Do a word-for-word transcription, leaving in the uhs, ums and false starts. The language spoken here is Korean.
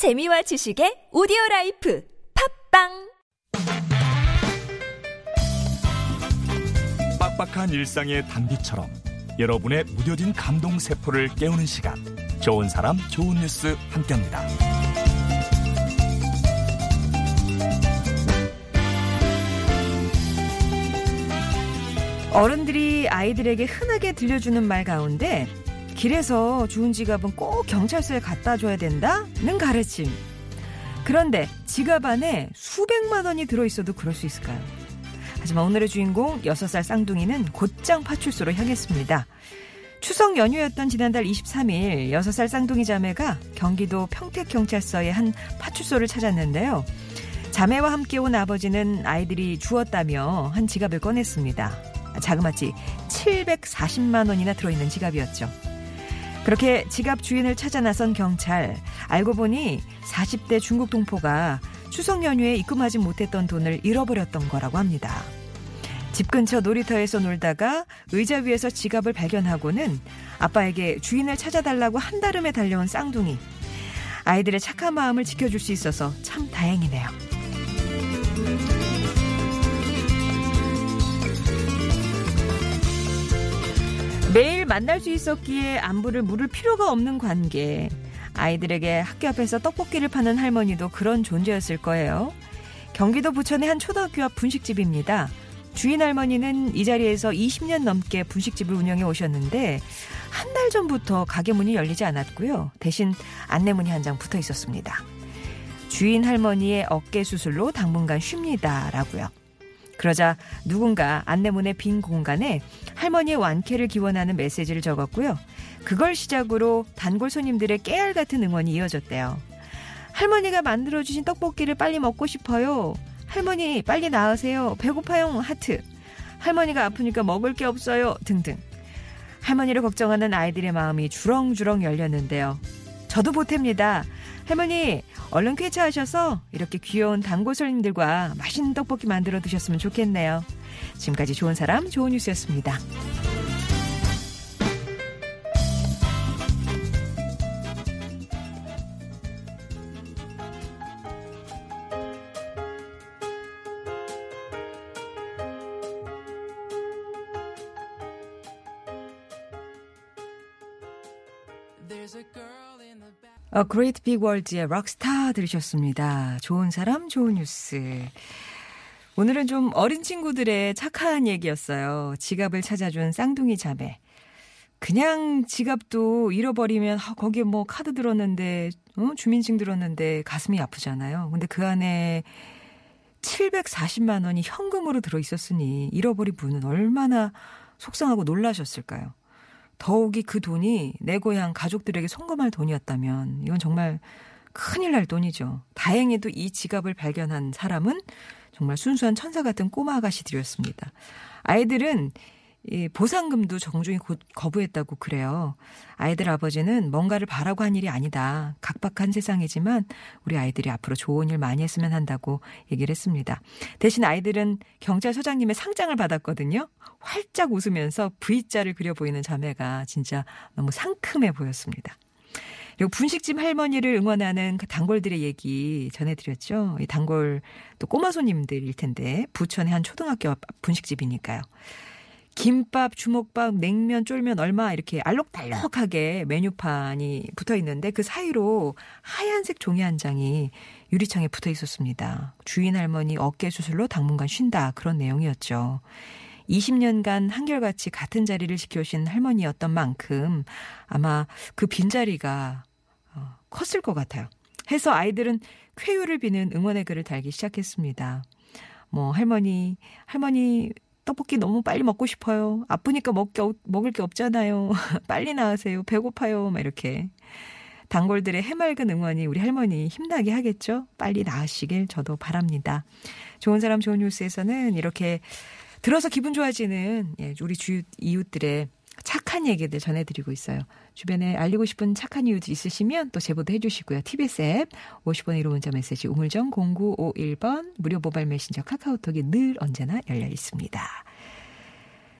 재미와 지식의 오디오라이프 팝빵! 빡빡한 일상의 단비처럼 여러분의 무뎌진 감동세포를 깨우는 시간, 좋은 사람 좋은 뉴스 함께합니다. 어른들이 아이들에게 흔하게 들려주는 말 가운데 길에서 주운 지갑은 꼭 경찰서에 갖다 줘야 된다는 가르침. 그런데 지갑 안에 수백만 원이 들어있어도 그럴 수 있을까요? 하지만 오늘의 주인공 여섯 살 쌍둥이는 곧장 파출소로 향했습니다. 추석 연휴였던 지난달 이십삼 일 여섯 살 쌍둥이 자매가 경기도 평택경찰서의 한 파출소를 찾았는데요. 자매와 함께 온 아버지는 아이들이 주웠다며 한 지갑을 꺼냈습니다. 자그마치 칠백사십만 원이나 들어있는 지갑이었죠. 그렇게 지갑 주인을 찾아 나선 경찰. 알고 보니 사십 대 중국 동포가 추석 연휴에 입금하지 못했던 돈을 잃어버렸던 거라고 합니다. 집 근처 놀이터에서 놀다가 의자 위에서 지갑을 발견하고는 아빠에게 주인을 찾아달라고 한달음에 달려온 쌍둥이. 아이들의 착한 마음을 지켜줄 수 있어서 참 다행이네요. 매일 만날 수 있었기에 안부를 물을 필요가 없는 관계. 아이들에게 학교 앞에서 떡볶이를 파는 할머니도 그런 존재였을 거예요. 경기도 부천의 한 초등학교 앞 분식집입니다. 주인 할머니는 이 자리에서 이십 년 넘게 분식집을 운영해 오셨는데 한 달 전부터 가게 문이 열리지 않았고요. 대신 안내문이 한 장 붙어 있었습니다. 주인 할머니의 어깨 수술로 당분간 쉽니다라고요. 그러자 누군가 안내문의 빈 공간에 할머니의 완쾌를 기원하는 메시지를 적었고요. 그걸 시작으로 단골 손님들의 깨알 같은 응원이 이어졌대요. 할머니가 만들어주신 떡볶이를 빨리 먹고 싶어요. 할머니 빨리 나으세요. 배고파요. 하트. 할머니가 아프니까 먹을 게 없어요. 등등. 할머니를 걱정하는 아이들의 마음이 주렁주렁 열렸는데요. 저도 보탭니다. 할머니 얼른 쾌차하셔서 이렇게 귀여운 단골 손님들과 맛있는 떡볶이 만들어 드셨으면 좋겠네요. 지금까지 좋은 사람 좋은 뉴스였습니다. A Great Big World의 록스타 들으셨습니다. 좋은 사람, 좋은 뉴스. 오늘은 좀 어린 친구들의 착한 얘기였어요. 지갑을 찾아준 쌍둥이 자매. 그냥 지갑도 잃어버리면 아, 거기에 뭐 카드 들었는데 어? 주민증 들었는데 가슴이 아프잖아요. 근데 그 안에 칠백사십만 원이 현금으로 들어있었으니 잃어버린 분은 얼마나 속상하고 놀라셨을까요? 더욱이 그 돈이 내 고향 가족들에게 송금할 돈이었다면 이건 정말 큰일 날 돈이죠. 다행히도 이 지갑을 발견한 사람은 정말 순수한 천사 같은 꼬마 아가씨들이었습니다. 아이들은 이 보상금도 정중히 거부했다고 그래요. 아이들 아버지는 뭔가를 바라고 한 일이 아니다. 각박한 세상이지만 우리 아이들이 앞으로 좋은 일 많이 했으면 한다고 얘기를 했습니다. 대신 아이들은 경찰서장님의 상장을 받았거든요. 활짝 웃으면서 V자를 그려 보이는 자매가 진짜 너무 상큼해 보였습니다. 그리고 분식집 할머니를 응원하는 그 단골들의 얘기 전해드렸죠. 이 단골 또 꼬마 손님들일 텐데 부천의 한 초등학교 분식집이니까요. 김밥, 주먹밥, 냉면, 쫄면 얼마 이렇게 알록달록하게 메뉴판이 붙어있는데 그 사이로 하얀색 종이 한 장이 유리창에 붙어있었습니다. 주인 할머니 어깨 수술로 당분간 쉰다 그런 내용이었죠. 이십 년간 한결같이 같은 자리를 지켜오신 할머니였던 만큼 아마 그 빈자리가 컸을 것 같아요. 해서 아이들은 쾌유를 비는 응원의 글을 달기 시작했습니다. 뭐 할머니, 할머니 떡볶이 너무 빨리 먹고 싶어요. 아프니까 먹, 먹을 게 없잖아요. 빨리 나으세요. 배고파요. 막 이렇게. 단골들의 해맑은 응원이 우리 할머니 힘나게 하겠죠. 빨리 나으시길 저도 바랍니다. 좋은 사람 좋은 뉴스에서는 이렇게 들어서 기분 좋아지는 우리 주 이웃들의 착한 얘기들 전해드리고 있어요. 주변에 알리고 싶은 착한 이웃 있으시면 또 제보도 해주시고요. 티비에스 앱 오십 번의 일 호 문자 메시지 우물정 공구오일 번 무료 모바일 메신저 카카오톡이 늘 언제나 열려 있습니다.